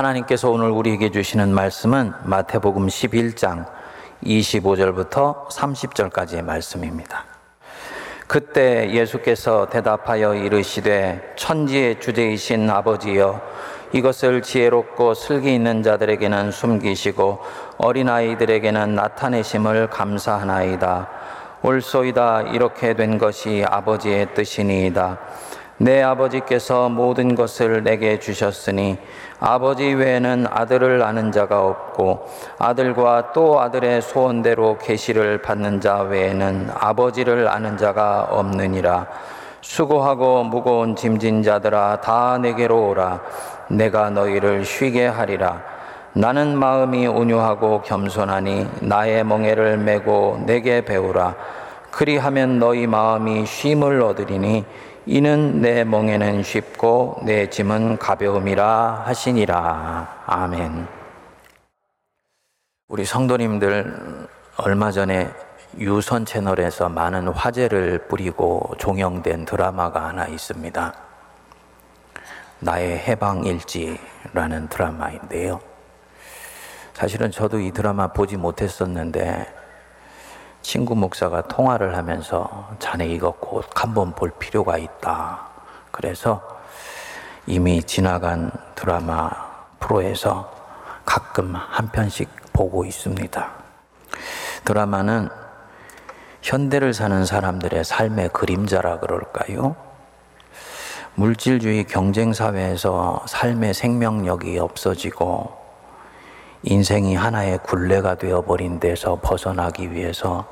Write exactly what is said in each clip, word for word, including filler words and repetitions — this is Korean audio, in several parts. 하나님께서 오늘 우리에게 주시는 말씀은 마태복음 십일 장 이십오 절부터 삼십 절까지의 말씀입니다. 그때 예수께서 대답하여 이르시되 천지의 주재이신 아버지여 이것을 지혜롭고 슬기 있는 자들에게는 숨기시고 어린아이들에게는 나타내심을 감사하나이다. 옳소이다. 이렇게 된 것이 아버지의 뜻이니이다. 내 아버지께서 모든 것을 내게 주셨으니 아버지 외에는 아들을 아는 자가 없고 아들과 또 아들의 소원대로 계시를 받는 자 외에는 아버지를 아는 자가 없느니라. 수고하고 무거운 짐진 자들아 다 내게로 오라. 내가 너희를 쉬게 하리라. 나는 마음이 온유하고 겸손하니 나의 멍에를 메고 내게 배우라. 그리하면 너희 마음이 쉼을 얻으리니 이는 내 멍에는 쉽고 내 짐은 가벼움이라 하시니라. 아멘. 우리 성도님들, 얼마 전에 유선 채널에서 많은 화제를 뿌리고 종영된 드라마가 하나 있습니다. 나의 해방일지라는 드라마인데요, 사실은 저도 이 드라마 보지 못했었는데 친구 목사가 통화를 하면서 자네 이거 곧 한번 볼 필요가 있다, 그래서 이미 지나간 드라마 프로에서 가끔 한 편씩 보고 있습니다. 드라마는 현대를 사는 사람들의 삶의 그림자라 그럴까요? 물질주의 경쟁사회에서 삶의 생명력이 없어지고 인생이 하나의 굴레가 되어버린 데서 벗어나기 위해서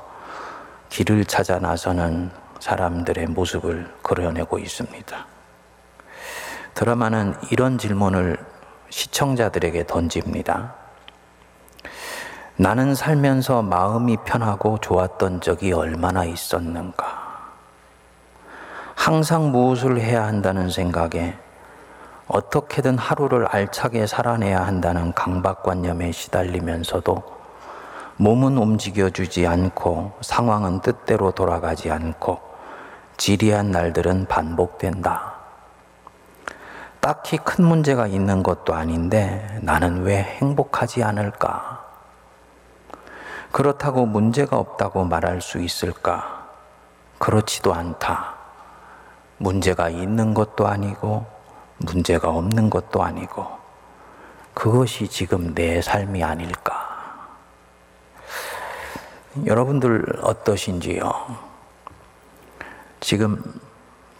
길을 찾아 나서는 사람들의 모습을 그려내고 있습니다. 드라마는 이런 질문을 시청자들에게 던집니다. 나는 살면서 마음이 편하고 좋았던 적이 얼마나 있었는가? 항상 무엇을 해야 한다는 생각에 어떻게든 하루를 알차게 살아내야 한다는 강박관념에 시달리면서도 몸은 움직여주지 않고 상황은 뜻대로 돌아가지 않고 지리한 날들은 반복된다. 딱히 큰 문제가 있는 것도 아닌데 나는 왜 행복하지 않을까? 그렇다고 문제가 없다고 말할 수 있을까? 그렇지도 않다. 문제가 있는 것도 아니고 문제가 없는 것도 아니고 그것이 지금 내 삶이 아닐까? 여러분들 어떠신지요? 지금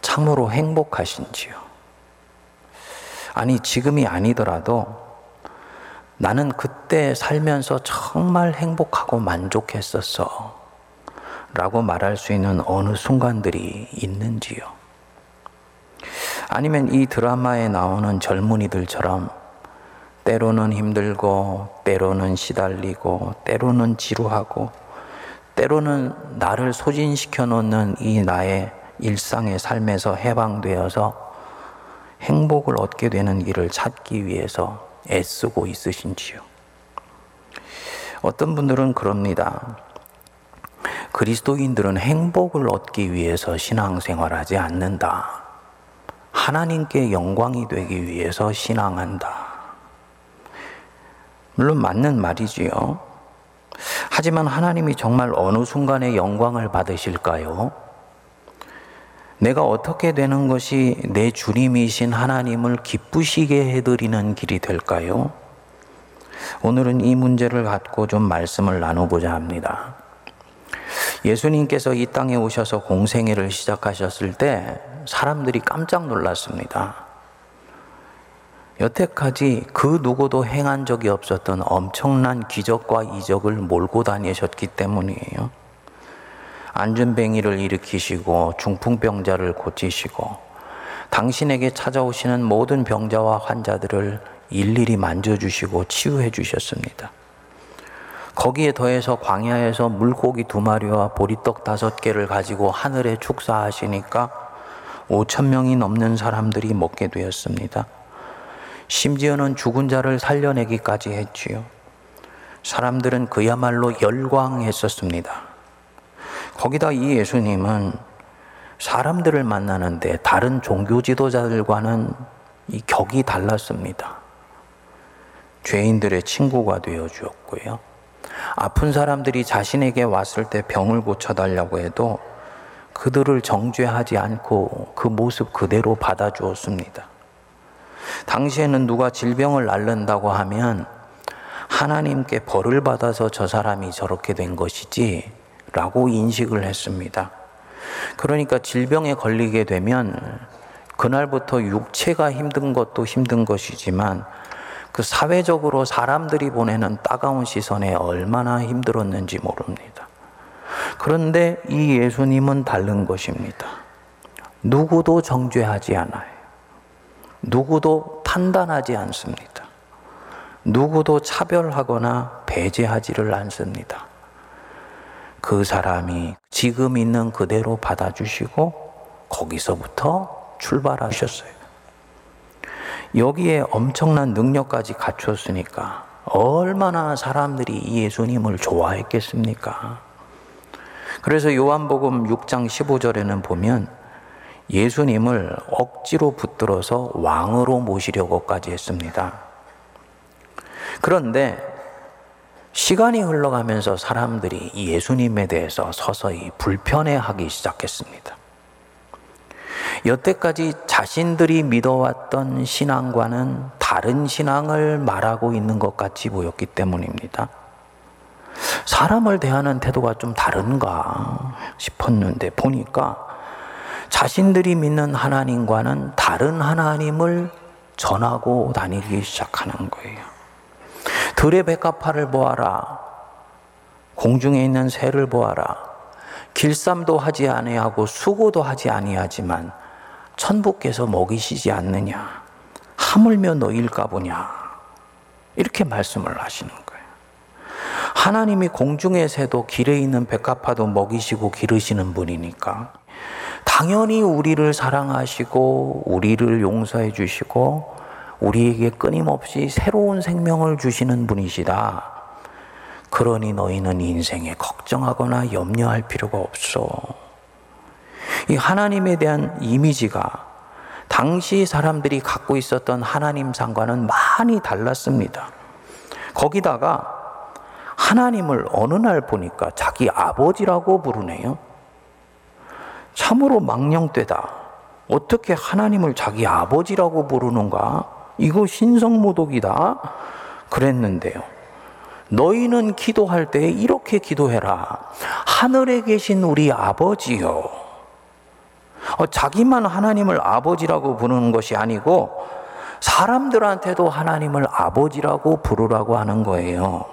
참으로 행복하신지요? 아니, 지금이 아니더라도 나는 그때 살면서 정말 행복하고 만족했었어 라고 말할 수 있는 어느 순간들이 있는지요? 아니면 이 드라마에 나오는 젊은이들처럼 때로는 힘들고 때로는 시달리고 때로는 지루하고 때로는 나를 소진시켜 놓는 이 나의 일상의 삶에서 해방되어서 행복을 얻게 되는 길을 찾기 위해서 애쓰고 있으신지요? 어떤 분들은 그럽니다. 그리스도인들은 행복을 얻기 위해서 신앙생활하지 않는다. 하나님께 영광이 되기 위해서 신앙한다. 물론 맞는 말이지요. 하지만 하나님이 정말 어느 순간에 영광을 받으실까요? 내가 어떻게 되는 것이 내 주님이신 하나님을 기쁘시게 해드리는 길이 될까요? 오늘은 이 문제를 갖고 좀 말씀을 나눠보자 합니다. 예수님께서 이 땅에 오셔서 공생애를 시작하셨을 때 사람들이 깜짝 놀랐습니다. 여태까지 그 누구도 행한 적이 없었던 엄청난 기적과 이적을 몰고 다니셨기 때문이에요. 안전뱅이를 일으키시고 중풍병자를 고치시고 당신에게 찾아오시는 모든 병자와 환자들을 일일이 만져주시고 치유해 주셨습니다. 거기에 더해서 광야에서 물고기 두 마리와 보리떡 다섯 개를 가지고 하늘에 축사하시니까 오천 명이 넘는 사람들이 먹게 되었습니다. 심지어는 죽은 자를 살려내기까지 했지요. 사람들은 그야말로 열광했었습니다. 거기다 이 예수님은 사람들을 만나는데 다른 종교 지도자들과는 이 격이 달랐습니다. 죄인들의 친구가 되어 주었고요. 아픈 사람들이 자신에게 왔을 때 병을 고쳐달라고 해도 그들을 정죄하지 않고 그 모습 그대로 받아주었습니다. 당시에는 누가 질병을 앓는다고 하면 하나님께 벌을 받아서 저 사람이 저렇게 된 것이지 라고 인식을 했습니다. 그러니까 질병에 걸리게 되면 그날부터 육체가 힘든 것도 힘든 것이지만 그 사회적으로 사람들이 보내는 따가운 시선에 얼마나 힘들었는지 모릅니다. 그런데 이 예수님은 다른 것입니다. 누구도 정죄하지 않아요. 누구도 판단하지 않습니다. 누구도 차별하거나 배제하지를 않습니다. 그 사람이 지금 있는 그대로 받아주시고 거기서부터 출발하셨어요. 여기에 엄청난 능력까지 갖췄으니까 얼마나 사람들이 이 예수님을 좋아했겠습니까? 그래서 요한복음 육 장 십오 절에는 보면 예수님을 억지로 붙들어서 왕으로 모시려고까지 했습니다. 그런데 시간이 흘러가면서 사람들이 예수님에 대해서 서서히 불편해하기 시작했습니다. 여태까지 자신들이 믿어왔던 신앙과는 다른 신앙을 말하고 있는 것 같이 보였기 때문입니다. 사람을 대하는 태도가 좀 다른가 싶었는데 보니까 자신들이 믿는 하나님과는 다른 하나님을 전하고 다니기 시작하는 거예요. 들의 백합화를 보아라. 공중에 있는 새를 보아라. 길쌈도 하지 아니하고 수고도 하지 아니하지만 천부께서 먹이시지 않느냐. 하물며 너희일까 보냐. 이렇게 말씀을 하시는 거예요. 하나님이 공중의 새도 길에 있는 백합화도 먹이시고 기르시는 분이니까 당연히 우리를 사랑하시고 우리를 용서해 주시고 우리에게 끊임없이 새로운 생명을 주시는 분이시다. 그러니 너희는 인생에 걱정하거나 염려할 필요가 없어. 이 하나님에 대한 이미지가 당시 사람들이 갖고 있었던 하나님상과는 많이 달랐습니다. 거기다가 하나님을 어느 날 보니까 자기 아버지라고 부르네요. 참으로 망령되다. 어떻게 하나님을 자기 아버지라고 부르는가? 이거 신성모독이다. 그랬는데요. 너희는 기도할 때 이렇게 기도해라. 하늘에 계신 우리 아버지요. 어, 자기만 하나님을 아버지라고 부르는 것이 아니고 사람들한테도 하나님을 아버지라고 부르라고 하는 거예요.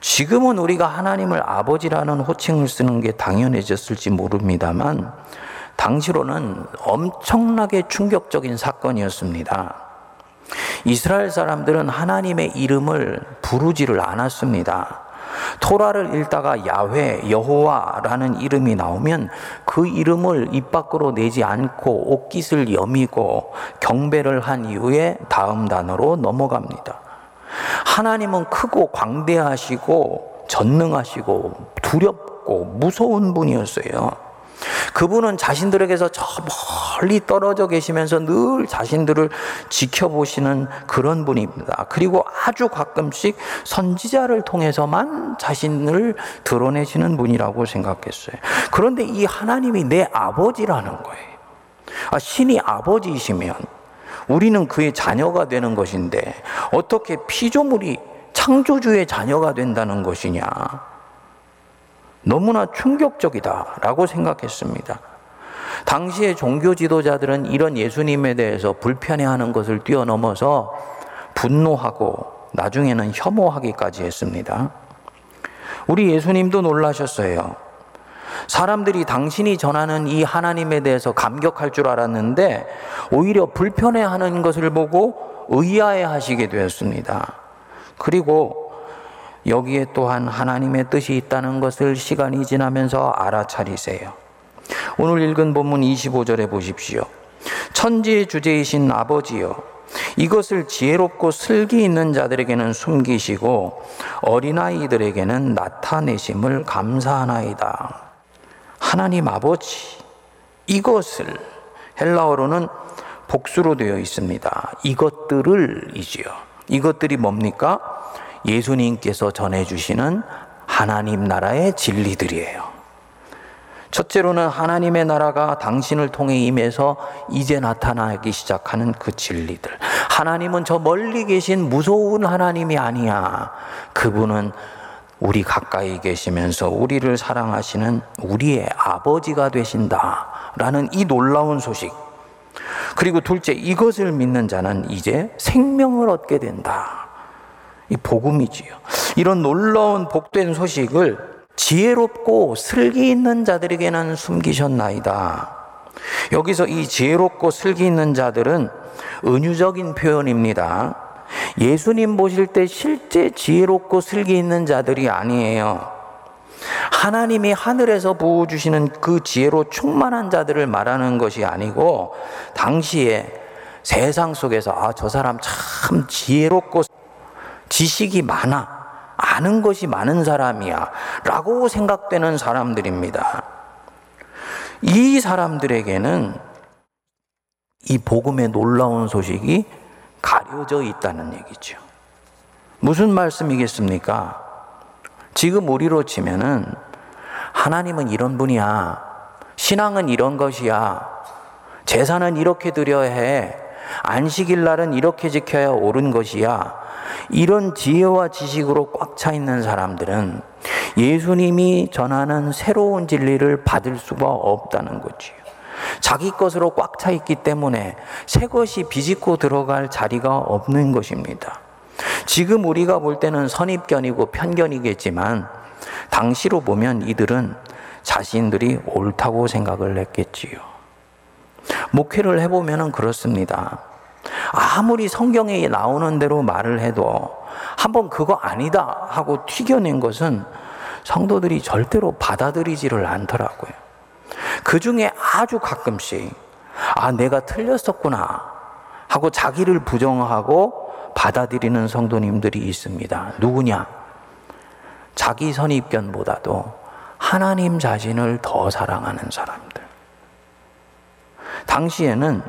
지금은 우리가 하나님을 아버지라는 호칭을 쓰는 게 당연해졌을지 모릅니다만 당시로는 엄청나게 충격적인 사건이었습니다. 이스라엘 사람들은 하나님의 이름을 부르지를 않았습니다. 토라를 읽다가 야훼, 여호와라는 이름이 나오면 그 이름을 입 밖으로 내지 않고 옷깃을 여미고 경배를 한 이후에 다음 단어로 넘어갑니다. 하나님은 크고 광대하시고 전능하시고 두렵고 무서운 분이었어요. 그분은 자신들에게서 저 멀리 떨어져 계시면서 늘 자신들을 지켜보시는 그런 분입니다. 그리고 아주 가끔씩 선지자를 통해서만 자신을 드러내시는 분이라고 생각했어요. 그런데 이 하나님이 내 아버지라는 거예요. 아, 신이 아버지이시면 우리는 그의 자녀가 되는 것인데 어떻게 피조물이 창조주의 자녀가 된다는 것이냐. 너무나 충격적이다라고 생각했습니다. 당시의 종교 지도자들은 이런 예수님에 대해서 불편해하는 것을 뛰어넘어서 분노하고 나중에는 혐오하기까지 했습니다. 우리 예수님도 놀라셨어요. 사람들이 당신이 전하는 이 하나님에 대해서 감격할 줄 알았는데 오히려 불편해하는 것을 보고 의아해하시게 되었습니다. 그리고 여기에 또한 하나님의 뜻이 있다는 것을 시간이 지나면서 알아차리세요. 오늘 읽은 본문 이십오 절에 보십시오. 천지의 주재이신 아버지여, 이것을 지혜롭고 슬기 있는 자들에게는 숨기시고 어린아이들에게는 나타내심을 감사하나이다. 하나님 아버지, 이것을 헬라어로는 복수로 되어 있습니다. 이것들을 이지요. 이것들이 뭡니까? 예수님께서 전해주시는 하나님 나라의 진리들이에요. 첫째로는 하나님의 나라가 당신을 통해 임해서 이제 나타나기 시작하는 그 진리들. 하나님은 저 멀리 계신 무서운 하나님이 아니야. 그분은 우리 가까이 계시면서 우리를 사랑하시는 우리의 아버지가 되신다라는 이 놀라운 소식. 그리고 둘째, 이것을 믿는 자는 이제 생명을 얻게 된다. 이 복음이지요. 이런 놀라운 복된 소식을 지혜롭고 슬기 있는 자들에게는 숨기셨나이다. 여기서 이 지혜롭고 슬기 있는 자들은 은유적인 표현입니다. 예수님 보실 때 실제 지혜롭고 슬기 있는 자들이 아니에요. 하나님이 하늘에서 부어주시는 그 지혜로 충만한 자들을 말하는 것이 아니고, 당시에 세상 속에서 아, 저 사람 참 지혜롭고 지식이 많아, 아는 것이 많은 사람이야 라고 생각되는 사람들입니다. 이 사람들에게는 이 복음의 놀라운 소식이 가려져 있다는 얘기죠. 무슨 말씀이겠습니까? 지금 우리로 치면은 하나님은 이런 분이야, 신앙은 이런 것이야, 제사는 이렇게 드려야 해, 안식일 날은 이렇게 지켜야 옳은 것이야, 이런 지혜와 지식으로 꽉 차 있는 사람들은 예수님이 전하는 새로운 진리를 받을 수가 없다는 거지요. 자기 것으로 꽉 차 있기 때문에 새 것이 비집고 들어갈 자리가 없는 것입니다. 지금 우리가 볼 때는 선입견이고 편견이겠지만 당시로 보면 이들은 자신들이 옳다고 생각을 했겠지요. 목회를 해보면 그렇습니다. 아무리 성경에 나오는 대로 말을 해도 한번 그거 아니다 하고 튀겨낸 것은 성도들이 절대로 받아들이지를 않더라고요. 그 중에 아주 가끔씩 아, 내가 틀렸었구나 하고 자기를 부정하고 받아들이는 성도님들이 있습니다. 누구냐? 자기 선입견보다도 하나님 자신을 더 사랑하는 사람들. 당시에는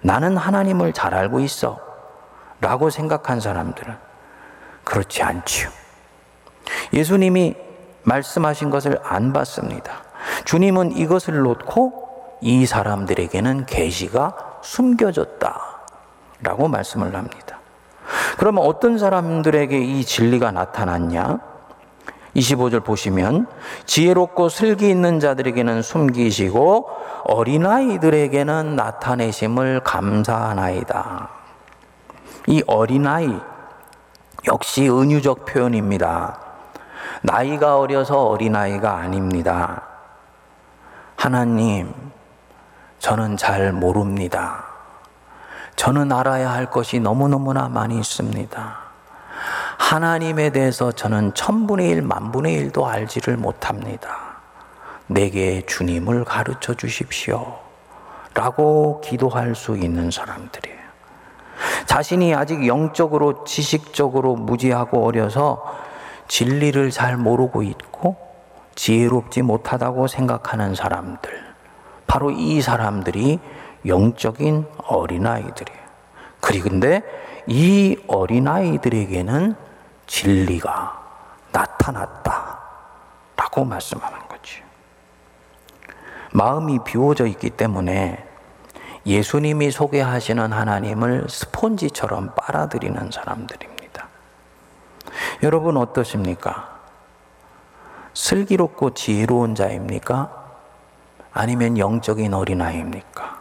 나는 하나님을 잘 알고 있어 라고 생각한 사람들은 그렇지 않지요. 예수님이 말씀하신 것을 안 받습니다. 주님은 이것을 놓고 이 사람들에게는 계시가 숨겨졌다 라고 말씀을 합니다. 그러면 어떤 사람들에게 이 진리가 나타났냐? 이십오 절 보시면 지혜롭고 슬기 있는 자들에게는 숨기시고 어린아이들에게는 나타내심을 감사하나이다. 이 어린아이 역시 은유적 표현입니다. 나이가 어려서 어린아이가 아닙니다. 하나님, 저는 잘 모릅니다. 저는 알아야 할 것이 너무너무나 많이 있습니다. 하나님에 대해서 저는 천분의 일, 만분의 일도 알지를 못합니다. 내게 주님을 가르쳐 주십시오 라고 기도할 수 있는 사람들이에요. 자신이 아직 영적으로, 지식적으로 무지하고 어려서 진리를 잘 모르고 있고 지혜롭지 못하다고 생각하는 사람들, 바로 이 사람들이 영적인 어린아이들이에요. 그런데 이 어린아이들에게는 진리가 나타났다 라고 말씀하는 거지. 마음이 비워져 있기 때문에 예수님이 소개하시는 하나님을 스폰지처럼 빨아들이는 사람들입니다. 여러분 어떠십니까? 슬기롭고 지혜로운 자입니까? 아니면 영적인 어린아이입니까?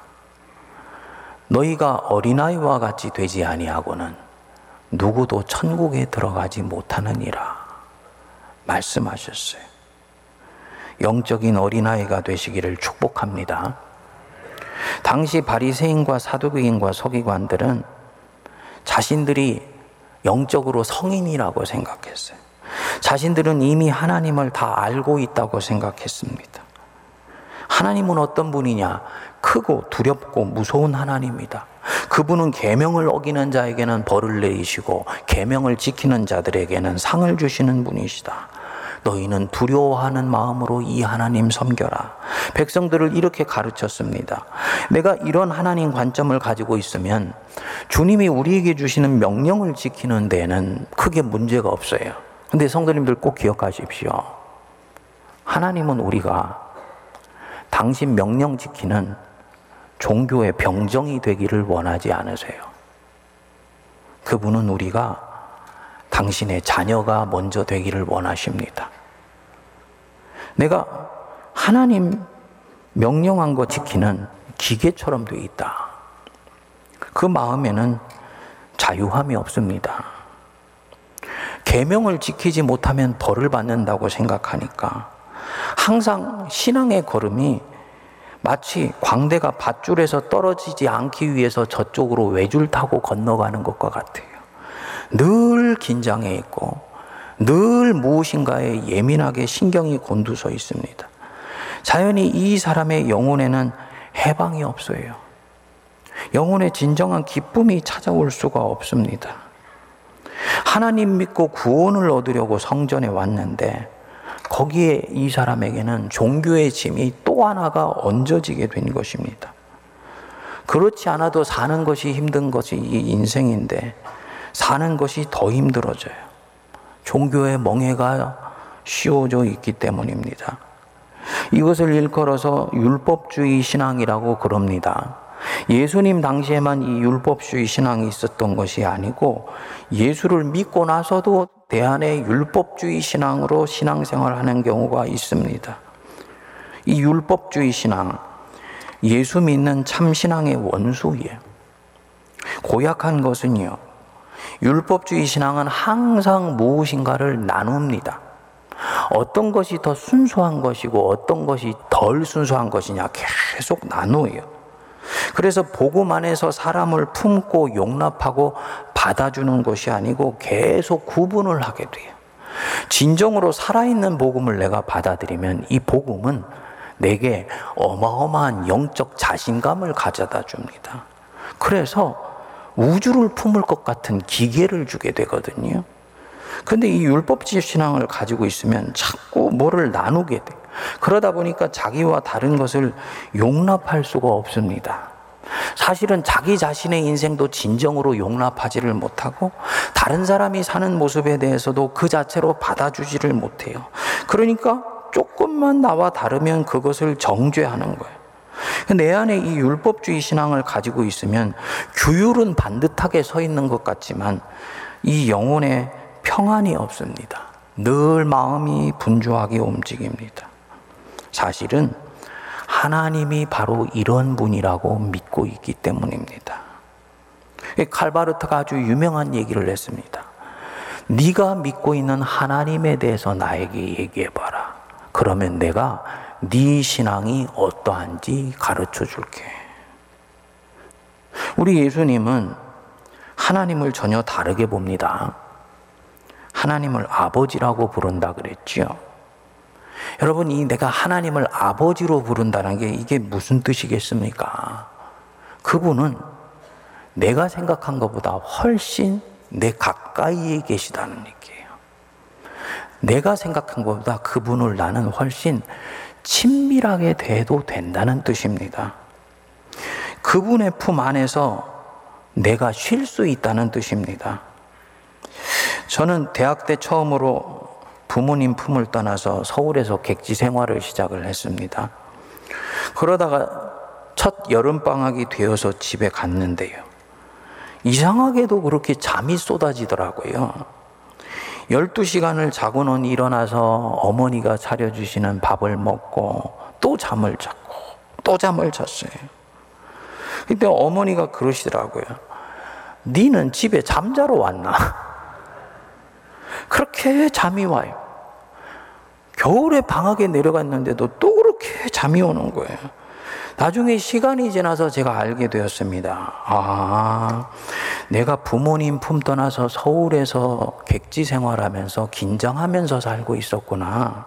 너희가 어린아이와 같이 되지 아니하고는 누구도 천국에 들어가지 못하느니라 말씀하셨어요. 영적인 어린아이가 되시기를 축복합니다. 당시 바리새인과 사두개인과 서기관들은 자신들이 영적으로 성인이라고 생각했어요. 자신들은 이미 하나님을 다 알고 있다고 생각했습니다. 하나님은 어떤 분이냐? 크고 두렵고 무서운 하나님이다. 그분은 계명을 어기는 자에게는 벌을 내리시고 계명을 지키는 자들에게는 상을 주시는 분이시다. 너희는 두려워하는 마음으로 이 하나님 섬겨라. 백성들을 이렇게 가르쳤습니다. 내가 이런 하나님 관점을 가지고 있으면 주님이 우리에게 주시는 명령을 지키는 데는 크게 문제가 없어요. 근데 성도님들 꼭 기억하십시오. 하나님은 우리가 당신 명령 지키는 종교의 병정이 되기를 원하지 않으세요. 그분은 우리가 당신의 자녀가 먼저 되기를 원하십니다. 내가 하나님 명령한 거 지키는 기계처럼 되어 있다. 그 마음에는 자유함이 없습니다. 계명을 지키지 못하면 벌을 받는다고 생각하니까 항상 신앙의 걸음이 마치 광대가 밧줄에서 떨어지지 않기 위해서 저쪽으로 외줄 타고 건너가는 것과 같아요. 늘 긴장해 있고 늘 무엇인가에 예민하게 신경이 곤두서 있습니다. 자연히 이 사람의 영혼에는 해방이 없어요. 영혼에 진정한 기쁨이 찾아올 수가 없습니다. 하나님 믿고 구원을 얻으려고 성전에 왔는데 거기에 이 사람에게는 종교의 짐이 또 하나가 얹어지게 된 것입니다. 그렇지 않아도 사는 것이 힘든 것이 이 인생인데 사는 것이 더 힘들어져요. 종교의 멍해가 씌워져 있기 때문입니다. 이것을 일컬어서 율법주의 신앙이라고 그럽니다. 예수님 당시에만 이 율법주의 신앙이 있었던 것이 아니고 예수를 믿고 나서도 대안의 율법주의 신앙으로 신앙생활하는 경우가 있습니다. 이 율법주의 신앙, 예수 믿는 참신앙의 원수예요. 고약한 것은요, 율법주의 신앙은 항상 무엇인가를 나눕니다. 어떤 것이 더 순수한 것이고 어떤 것이 덜 순수한 것이냐 계속 나누어요. 그래서 복음 안에서 사람을 품고 용납하고 받아주는 것이 아니고 계속 구분을 하게 돼요. 진정으로 살아있는 복음을 내가 받아들이면 이 복음은 내게 어마어마한 영적 자신감을 가져다 줍니다. 그래서 우주를 품을 것 같은 기계를 주게 되거든요. 근데 이 율법주의 신앙을 가지고 있으면 자꾸 뭐를 나누게 돼요. 그러다 보니까 자기와 다른 것을 용납할 수가 없습니다. 사실은 자기 자신의 인생도 진정으로 용납하지를 못하고 다른 사람이 사는 모습에 대해서도 그 자체로 받아주지를 못해요. 그러니까 조금만 나와 다르면 그것을 정죄하는 거예요. 내 안에 이 율법주의 신앙을 가지고 있으면 규율은 반듯하게 서 있는 것 같지만 이 영혼에 평안이 없습니다. 늘 마음이 분주하게 움직입니다. 사실은 하나님이 바로 이런 분이라고 믿고 있기 때문입니다. 칼바르트가 아주 유명한 얘기를 했습니다. 네가 믿고 있는 하나님에 대해서 나에게 얘기해봐라. 그러면 내가 네 신앙이 어떠한지 가르쳐줄게. 우리 예수님은 하나님을 전혀 다르게 봅니다. 하나님을 아버지라고 부른다 그랬지요. 여러분, 이 내가 하나님을 아버지로 부른다는 게 이게 무슨 뜻이겠습니까? 그분은 내가 생각한 것보다 훨씬 내 가까이에 계시다는 얘기예요. 내가 생각한 것보다 그분을 나는 훨씬 친밀하게 대해도 된다는 뜻입니다. 그분의 품 안에서 내가 쉴 수 있다는 뜻입니다. 저는 대학 때 처음으로 부모님 품을 떠나서 서울에서 객지 생활을 시작을 했습니다. 그러다가 첫 여름방학이 되어서 집에 갔는데요. 이상하게도 그렇게 잠이 쏟아지더라고요. 열두 시간을 자고는 일어나서 어머니가 차려주시는 밥을 먹고 또 잠을 잤고 또 잠을 잤어요. 그때 어머니가 그러시더라고요. 니는 집에 잠자러 왔나? 그렇게 잠이 와요. 겨울에 방학에 내려갔는데도 또 그렇게 잠이 오는 거예요. 나중에 시간이 지나서 제가 알게 되었습니다. 아, 내가 부모님 품 떠나서 서울에서 객지 생활하면서 긴장하면서 살고 있었구나.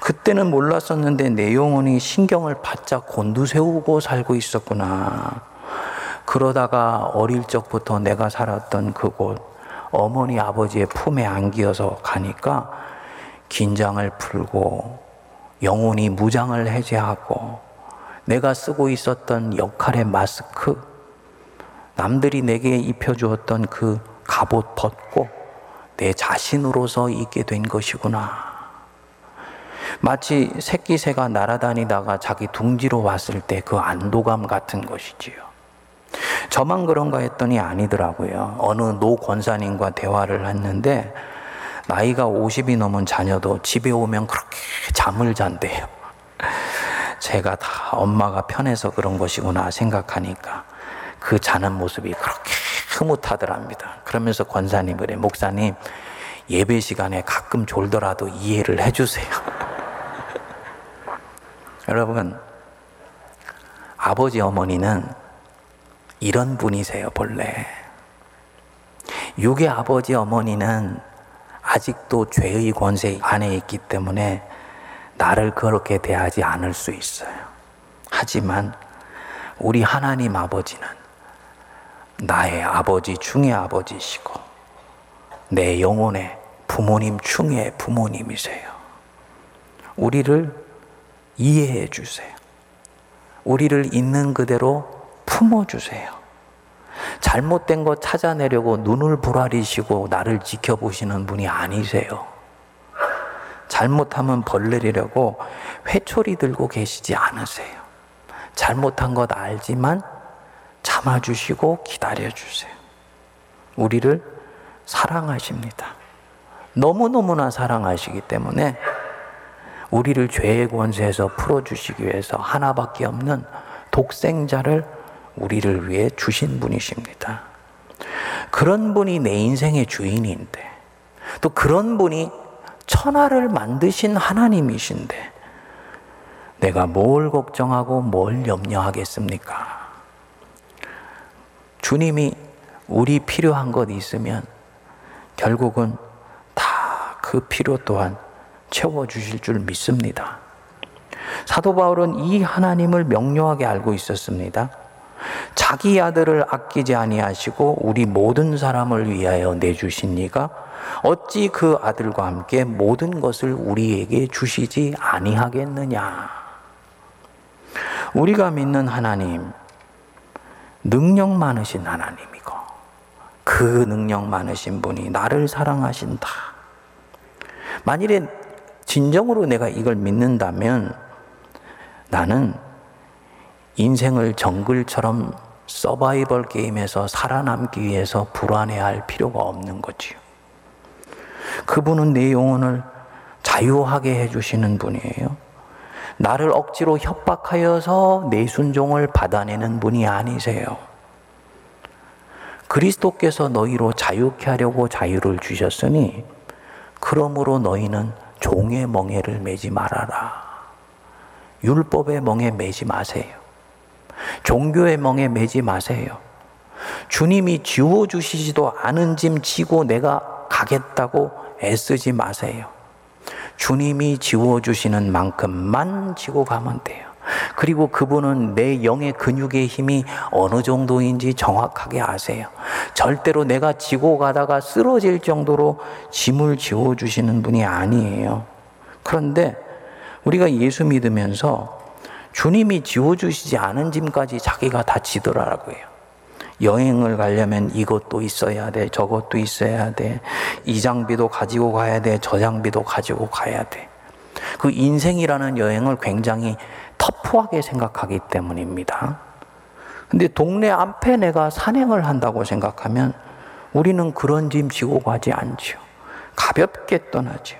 그때는 몰랐었는데 내 영혼이 신경을 바짝 곤두세우고 살고 있었구나. 그러다가 어릴 적부터 내가 살았던 그곳 어머니 아버지의 품에 안기어서 가니까 긴장을 풀고 영혼이 무장을 해제하고 내가 쓰고 있었던 역할의 마스크, 남들이 내게 입혀주었던 그 갑옷 벗고 내 자신으로서 있게 된 것이구나. 마치 새끼 새가 날아다니다가 자기 둥지로 왔을 때 그 안도감 같은 것이지요. 저만 그런가 했더니 아니더라고요. 어느 노 권사님과 대화를 했는데 나이가 오십이 넘은 자녀도 집에 오면 그렇게 잠을 잔대요. 제가 다 엄마가 편해서 그런 것이구나 생각하니까 그 자는 모습이 그렇게 흐뭇하더랍니다. 그러면서 권사님, 그래, 목사님, 예배 시간에 가끔 졸더라도 이해를 해주세요. 여러분, 아버지 어머니는 이런 분이세요. 본래 육의 아버지 어머니는 아직도 죄의 권세 안에 있기 때문에 나를 그렇게 대하지 않을 수 있어요. 하지만 우리 하나님 아버지는 나의 아버지 중의 아버지시고 내 영혼의 부모님 중의 부모님이세요. 우리를 이해해 주세요. 우리를 있는 그대로 품어주세요. 잘못된 거 찾아내려고 눈을 부라리시고 나를 지켜보시는 분이 아니세요. 잘못하면 벌내리려고 회초리 들고 계시지 않으세요. 잘못한 것 알지만 참아주시고 기다려주세요. 우리를 사랑하십니다. 너무너무나 사랑하시기 때문에 우리를 죄의 권세에서 풀어주시기 위해서 하나밖에 없는 독생자를 우리를 위해 주신 분이십니다. 그런 분이 내 인생의 주인인데, 또 그런 분이 천하를 만드신 하나님이신데 내가 뭘 걱정하고 뭘 염려하겠습니까? 주님이 우리 필요한 것 있으면 결국은 다 그 필요 또한 채워주실 줄 믿습니다. 사도 바울은 이 하나님을 명료하게 알고 있었습니다. 자기 아들을 아끼지 아니하시고 우리 모든 사람을 위하여 내주신 이가 어찌 그 아들과 함께 모든 것을 우리에게 주시지 아니하겠느냐. 우리가 믿는 하나님, 능력 많으신 하나님이고 그 능력 많으신 분이 나를 사랑하신다. 만일에 진정으로 내가 이걸 믿는다면 나는 인생을 정글처럼 서바이벌 게임에서 살아남기 위해서 불안해할 필요가 없는 거지요. 그분은 내 영혼을 자유하게 해주시는 분이에요. 나를 억지로 협박하여서 내 순종을 받아내는 분이 아니세요. 그리스도께서 너희로 자유케 하려고 자유를 주셨으니 그러므로 너희는 종의 멍에를 매지 말아라. 율법의 멍에 매지 마세요. 종교의 멍에 매지 마세요. 주님이 지워주시지도 않은 짐 지고 내가 가겠다고 애쓰지 마세요. 주님이 지워주시는 만큼만 지고 가면 돼요. 그리고 그분은 내 영의 근육의 힘이 어느 정도인지 정확하게 아세요. 절대로 내가 지고 가다가 쓰러질 정도로 짐을 지워주시는 분이 아니에요. 그런데 우리가 예수 믿으면서 주님이 지워주시지 않은 짐까지 자기가 다 지더라고요. 여행을 가려면 이것도 있어야 돼, 저것도 있어야 돼, 이 장비도 가지고 가야 돼, 저 장비도 가지고 가야 돼. 그 인생이라는 여행을 굉장히 터프하게 생각하기 때문입니다. 근데 동네 앞에 내가 산행을 한다고 생각하면 우리는 그런 짐 지고 가지 않지요. 가볍게 떠나지요.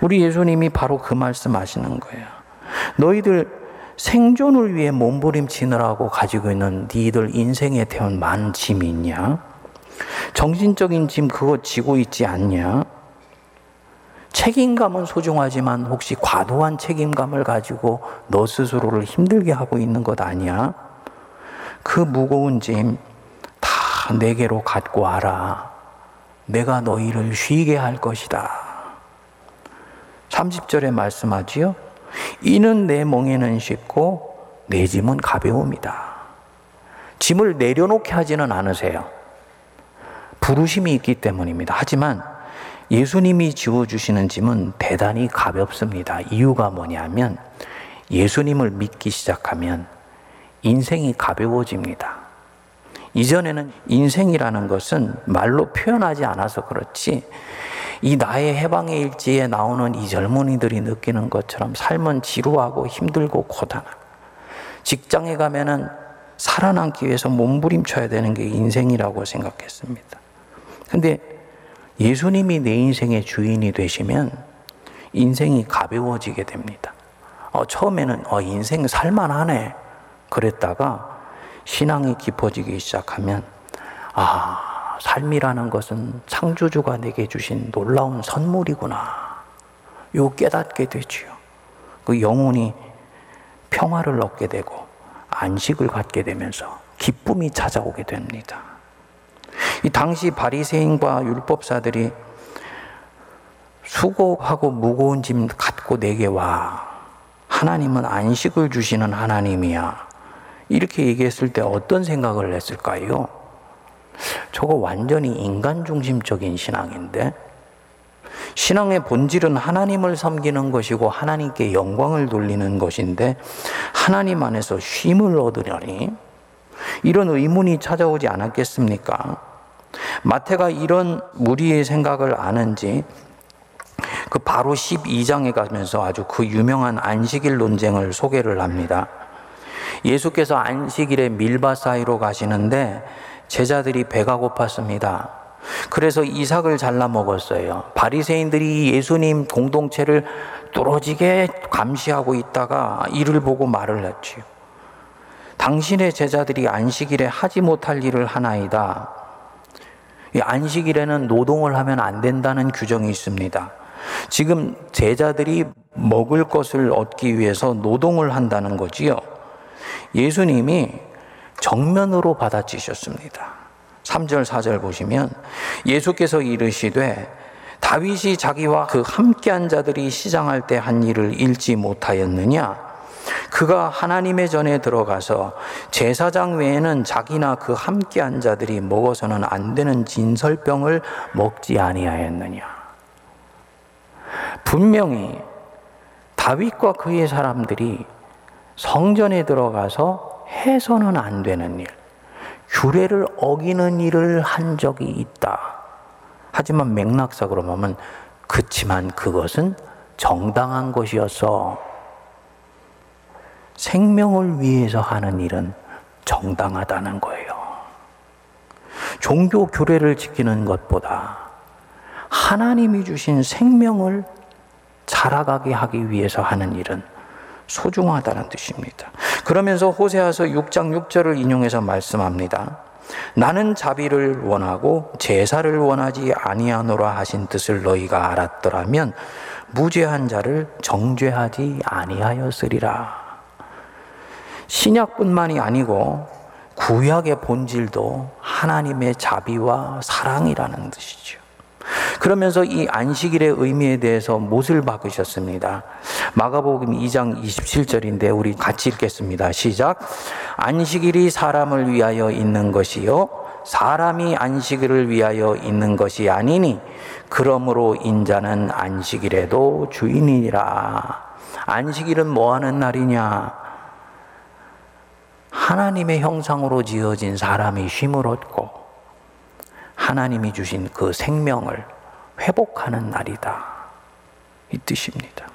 우리 예수님이 바로 그 말씀 하시는 거예요. 너희들 생존을 위해 몸부림치느라고 가지고 있는 니들 인생에 태운 많은 짐이 있냐? 정신적인 짐 그거 지고 있지 않냐? 책임감은 소중하지만 혹시 과도한 책임감을 가지고 너 스스로를 힘들게 하고 있는 것 아니야? 그 무거운 짐 다 내게로 갖고 와라. 내가 너희를 쉬게 할 것이다. 삼십 절에 말씀하지요? 이는 내 멍에는 쉽고 내 짐은 가벼웁니다. 짐을 내려놓게 하지는 않으세요. 부르심이 있기 때문입니다. 하지만 예수님이 지워주시는 짐은 대단히 가볍습니다. 이유가 뭐냐면 예수님을 믿기 시작하면 인생이 가벼워집니다. 이전에는 인생이라는 것은 말로 표현하지 않아서 그렇지 이 나의 해방의 일지에 나오는 이 젊은이들이 느끼는 것처럼 삶은 지루하고 힘들고 고단하고 직장에 가면은 살아남기 위해서 몸부림쳐야 되는 게 인생이라고 생각했습니다. 근데 예수님이 내 인생의 주인이 되시면 인생이 가벼워지게 됩니다. 어, 처음에는 어, 인생 살만하네 그랬다가 신앙이 깊어지기 시작하면 아, 삶이라는 것은 창조주가 내게 주신 놀라운 선물이구나. 요 깨닫게 되지요. 그 영혼이 평화를 얻게 되고 안식을 갖게 되면서 기쁨이 찾아오게 됩니다. 이 당시 바리새인과 율법사들이 수고하고 무거운 짐 갖고 내게 와. 하나님은 안식을 주시는 하나님이야. 이렇게 얘기했을 때 어떤 생각을 했을까요? 저거 완전히 인간 중심적인 신앙인데 신앙의 본질은 하나님을 섬기는 것이고 하나님께 영광을 돌리는 것인데 하나님 안에서 쉼을 얻으려니 이런 의문이 찾아오지 않았겠습니까? 마태가 이런 무리의 생각을 아는지 그 바로 십이 장에 가면서 아주 그 유명한 안식일 논쟁을 소개를 합니다. 예수께서 안식일에 밀밭 사이로 가시는데 제자들이 배가 고팠습니다. 그래서 이삭을 잘라 먹었어요. 바리새인들이 예수님 공동체를 뚫어지게 감시하고 있다가 이를 보고 말을 했지요. 당신의 제자들이 안식일에 하지 못할 일을 하나이다. 이 안식일에는 노동을 하면 안 된다는 규정이 있습니다. 지금 제자들이 먹을 것을 얻기 위해서 노동을 한다는 거지요. 예수님이 정면으로 받아치셨습니다. 삼 절 사 절 보시면 예수께서 이르시되 다윗이 자기와 그 함께한 자들이 시장할 때 한 일을 읽지 못하였느냐? 그가 하나님의 전에 들어가서 제사장 외에는 자기나 그 함께한 자들이 먹어서는 안 되는 진설병을 먹지 아니하였느냐? 분명히 다윗과 그의 사람들이 성전에 들어가서 해서는 안 되는 일, 규례를 어기는 일을 한 적이 있다. 하지만 맥락상으로 보면 그치만 그것은 정당한 것이었어. 생명을 위해서 하는 일은 정당하다는 거예요. 종교 규례를 지키는 것보다 하나님이 주신 생명을 자라가게 하기 위해서 하는 일은 소중하다는 뜻입니다. 그러면서 호세아서 육 장 육 절을 인용해서 말씀합니다. 나는 자비를 원하고 제사를 원하지 아니하노라 하신 뜻을 너희가 알았더라면 무죄한 자를 정죄하지 아니하였으리라. 신약뿐만이 아니고 구약의 본질도 하나님의 자비와 사랑이라는 뜻이죠. 그러면서 이 안식일의 의미에 대해서 못을 박으셨습니다. 마가복음 이 장 이십칠 절인데 우리 같이 읽겠습니다. 시작. 안식일이 사람을 위하여 있는 것이요 사람이 안식일을 위하여 있는 것이 아니니 그러므로 인자는 안식일에도 주인이니라. 안식일은 뭐 하는 날이냐? 하나님의 형상으로 지어진 사람이 쉼을 얻고 하나님이 주신 그 생명을 회복하는 날이다. 이 뜻입니다.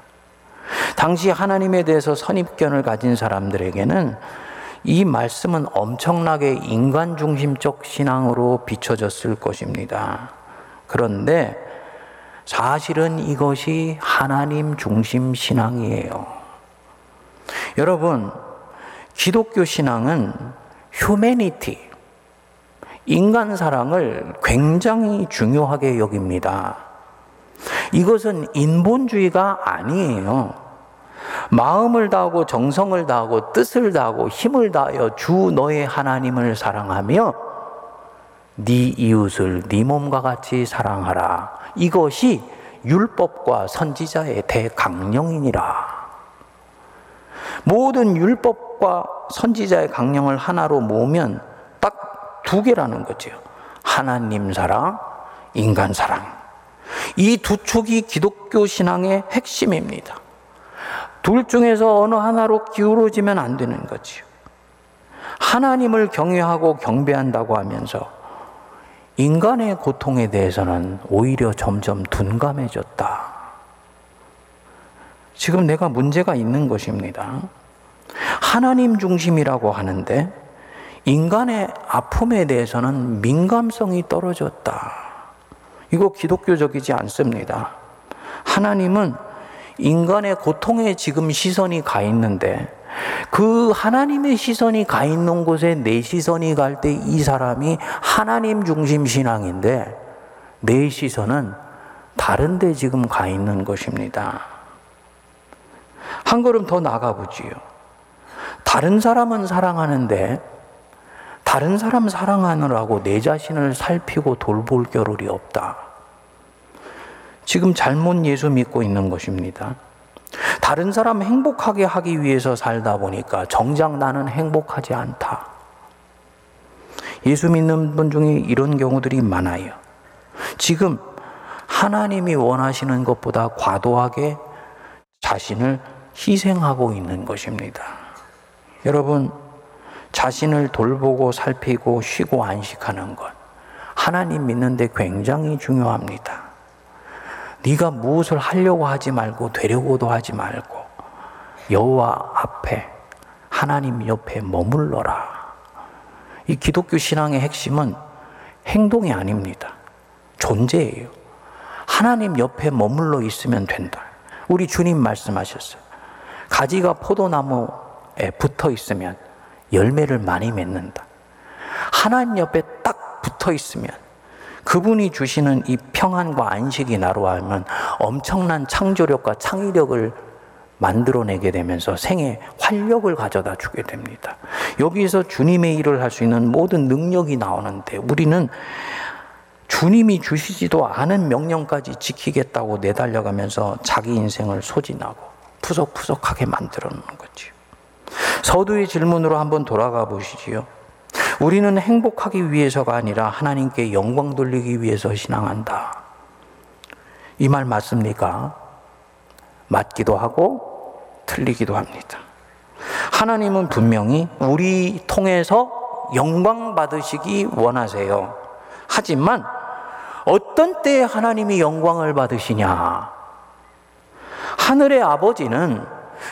당시 하나님에 대해서 선입견을 가진 사람들에게는 이 말씀은 엄청나게 인간중심적 신앙으로 비춰졌을 것입니다. 그런데 사실은 이것이 하나님 중심 신앙이에요. 여러분, 기독교 신앙은 휴머니티, 인간 사랑을 굉장히 중요하게 여깁니다. 이것은 인본주의가 아니에요. 마음을 다하고 정성을 다하고 뜻을 다하고 힘을 다하여 주 너의 하나님을 사랑하며 네 이웃을 네 몸과 같이 사랑하라. 이것이 율법과 선지자의 대강령이니라. 모든 율법과 선지자의 강령을 하나로 모으면 두 개라는 거죠. 하나님 사랑, 인간 사랑. 이 두 축이 기독교 신앙의 핵심입니다. 둘 중에서 어느 하나로 기울어지면 안 되는 거지요. 하나님을 경외하고 경배한다고 하면서 인간의 고통에 대해서는 오히려 점점 둔감해졌다. 지금 내가 문제가 있는 것입니다. 하나님 중심이라고 하는데 인간의 아픔에 대해서는 민감성이 떨어졌다. 이거 기독교적이지 않습니다. 하나님은 인간의 고통에 지금 시선이 가 있는데 그 하나님의 시선이 가 있는 곳에 내 시선이 갈 때 이 사람이 하나님 중심 신앙인데 내 시선은 다른 데 지금 가 있는 것입니다. 한 걸음 더 나가보지요. 다른 사람은 사랑하는데 다른 사람 사랑하느라고 내 자신을 살피고 돌볼 겨를이 없다. 지금 잘못 예수 믿고 있는 것입니다. 다른 사람 행복하게 하기 위해서 살다 보니까 정작 나는 행복하지 않다. 예수 믿는 분 중에 이런 경우들이 많아요. 지금 하나님이 원하시는 것보다 과도하게 자신을 희생하고 있는 것입니다. 여러분, 자신을 돌보고 살피고 쉬고 안식하는 것, 하나님 믿는데 굉장히 중요합니다. 네가 무엇을 하려고 하지 말고 되려고도 하지 말고 여호와 앞에, 하나님 옆에 머물러라. 이 기독교 신앙의 핵심은 행동이 아닙니다. 존재예요. 하나님 옆에 머물러 있으면 된다. 우리 주님 말씀하셨어요. 가지가 포도나무에 붙어 있으면 열매를 많이 맺는다. 하나님 옆에 딱 붙어 있으면 그분이 주시는 이 평안과 안식이 나로 하면 엄청난 창조력과 창의력을 만들어내게 되면서 생의 활력을 가져다 주게 됩니다. 여기에서 주님의 일을 할 수 있는 모든 능력이 나오는데 우리는 주님이 주시지도 않은 명령까지 지키겠다고 내달려가면서 자기 인생을 소진하고 푸석푸석하게 만들어 놓는 거지요. 서두의 질문으로 한번 돌아가 보시지요. 우리는 행복하기 위해서가 아니라 하나님께 영광 돌리기 위해서 신앙한다. 이 말 맞습니까? 맞기도 하고 틀리기도 합니다. 하나님은 분명히 우리 통해서 영광 받으시기 원하세요. 하지만 어떤 때에 하나님이 영광을 받으시냐? 하늘의 아버지는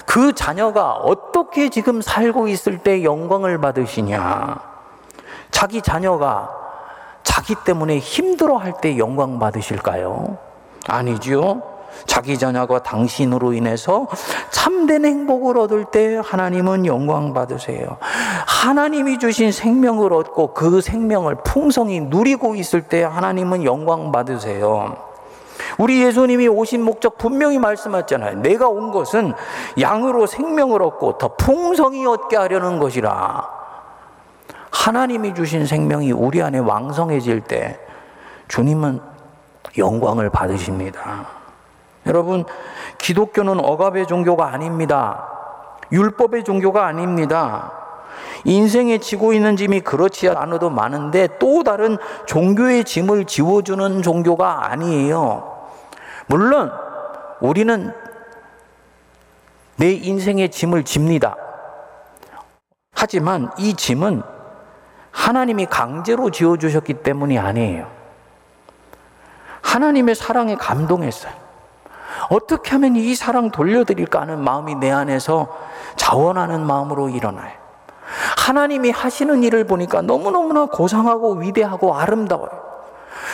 그 자녀가 어떻게 지금 살고 있을 때 영광을 받으시냐? 자기 자녀가 자기 때문에 힘들어할 때 영광 받으실까요? 아니지요. 자기 자녀가 당신으로 인해서 참된 행복을 얻을 때 하나님은 영광 받으세요. 하나님이 주신 생명을 얻고 그 생명을 풍성히 누리고 있을 때 하나님은 영광 받으세요. 우리 예수님이 오신 목적 분명히 말씀하셨잖아요. 내가 온 것은 양으로 생명을 얻고 더 풍성히 얻게 하려는 것이라. 하나님이 주신 생명이 우리 안에 왕성해질 때 주님은 영광을 받으십니다. 여러분, 기독교는 억압의 종교가 아닙니다. 율법의 종교가 아닙니다. 인생에 지고 있는 짐이 그렇지 않아도 많은데 또 다른 종교의 짐을 지워주는 종교가 아니에요. 물론 우리는 내 인생의 짐을 집니다. 하지만 이 짐은 하나님이 강제로 지어주셨기 때문이 아니에요. 하나님의 사랑에 감동했어요. 어떻게 하면 이 사랑 돌려드릴까 하는 마음이 내 안에서 자원하는 마음으로 일어나요. 하나님이 하시는 일을 보니까 너무너무나 고상하고 위대하고 아름다워요.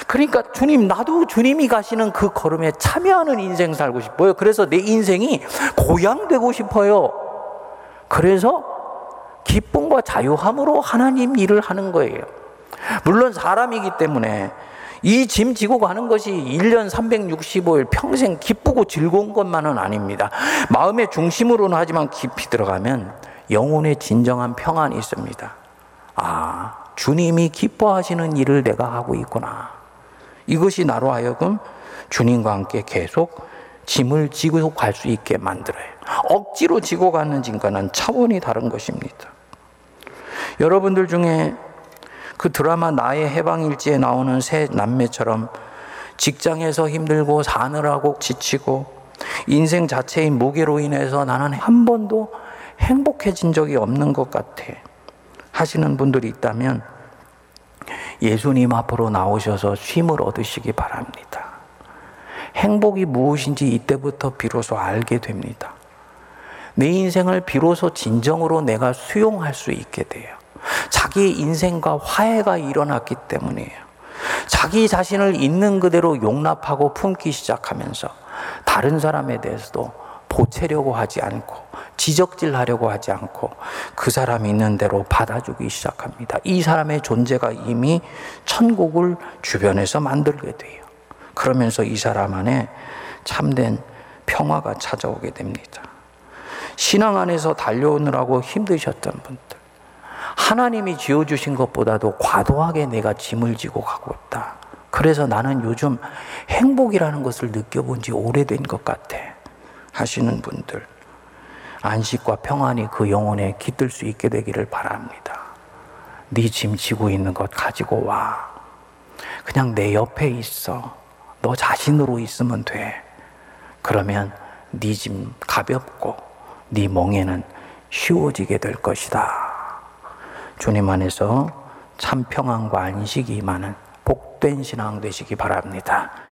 그러니까 주님, 나도 주님이 가시는 그 걸음에 참여하는 인생 살고 싶어요. 그래서 내 인생이 고향되고 싶어요. 그래서 기쁨과 자유함으로 하나님 일을 하는 거예요. 물론 사람이기 때문에 이 짐 지고 가는 것이 일 년 삼백육십오 일 평생 기쁘고 즐거운 것만은 아닙니다. 마음의 중심으로는 하지만 깊이 들어가면 영혼의 진정한 평안이 있습니다. 아, 주님이 기뻐하시는 일을 내가 하고 있구나. 이것이 나로 하여금 주님과 함께 계속 짐을 지고 갈 수 있게 만들어요. 억지로 지고 가는 짐과는 차원이 다른 것입니다. 여러분들 중에 그 드라마 나의 해방일지에 나오는 새 남매처럼 직장에서 힘들고 사느라고 지치고 인생 자체인 무게로 인해서 나는 한 번도 행복해진 적이 없는 것 같아 하시는 분들이 있다면 예수님 앞으로 나오셔서 쉼을 얻으시기 바랍니다. 행복이 무엇인지 이때부터 비로소 알게 됩니다. 내 인생을 비로소 진정으로 내가 수용할 수 있게 돼요. 자기의 인생과 화해가 일어났기 때문이에요. 자기 자신을 있는 그대로 용납하고 품기 시작하면서 다른 사람에 대해서도 보채려고 하지 않고 지적질하려고 하지 않고 그 사람이 있는 대로 받아주기 시작합니다. 이 사람의 존재가 이미 천국을 주변에서 만들게 돼요. 그러면서 이 사람 안에 참된 평화가 찾아오게 됩니다. 신앙 안에서 달려오느라고 힘드셨던 분들, 하나님이 지어주신 것보다도 과도하게 내가 짐을 지고 가고 있다. 그래서 나는 요즘 행복이라는 것을 느껴본 지 오래된 것 같아 하시는 분들, 안식과 평안이 그 영혼에 깃들 수 있게 되기를 바랍니다. 네 짐 지고 있는 것 가지고 와. 그냥 내 옆에 있어. 너 자신으로 있으면 돼. 그러면 네 짐 가볍고 네 멍에는 쉬워지게 될 것이다. 주님 안에서 참 평안과 안식이 임하는 복된 신앙 되시기 바랍니다.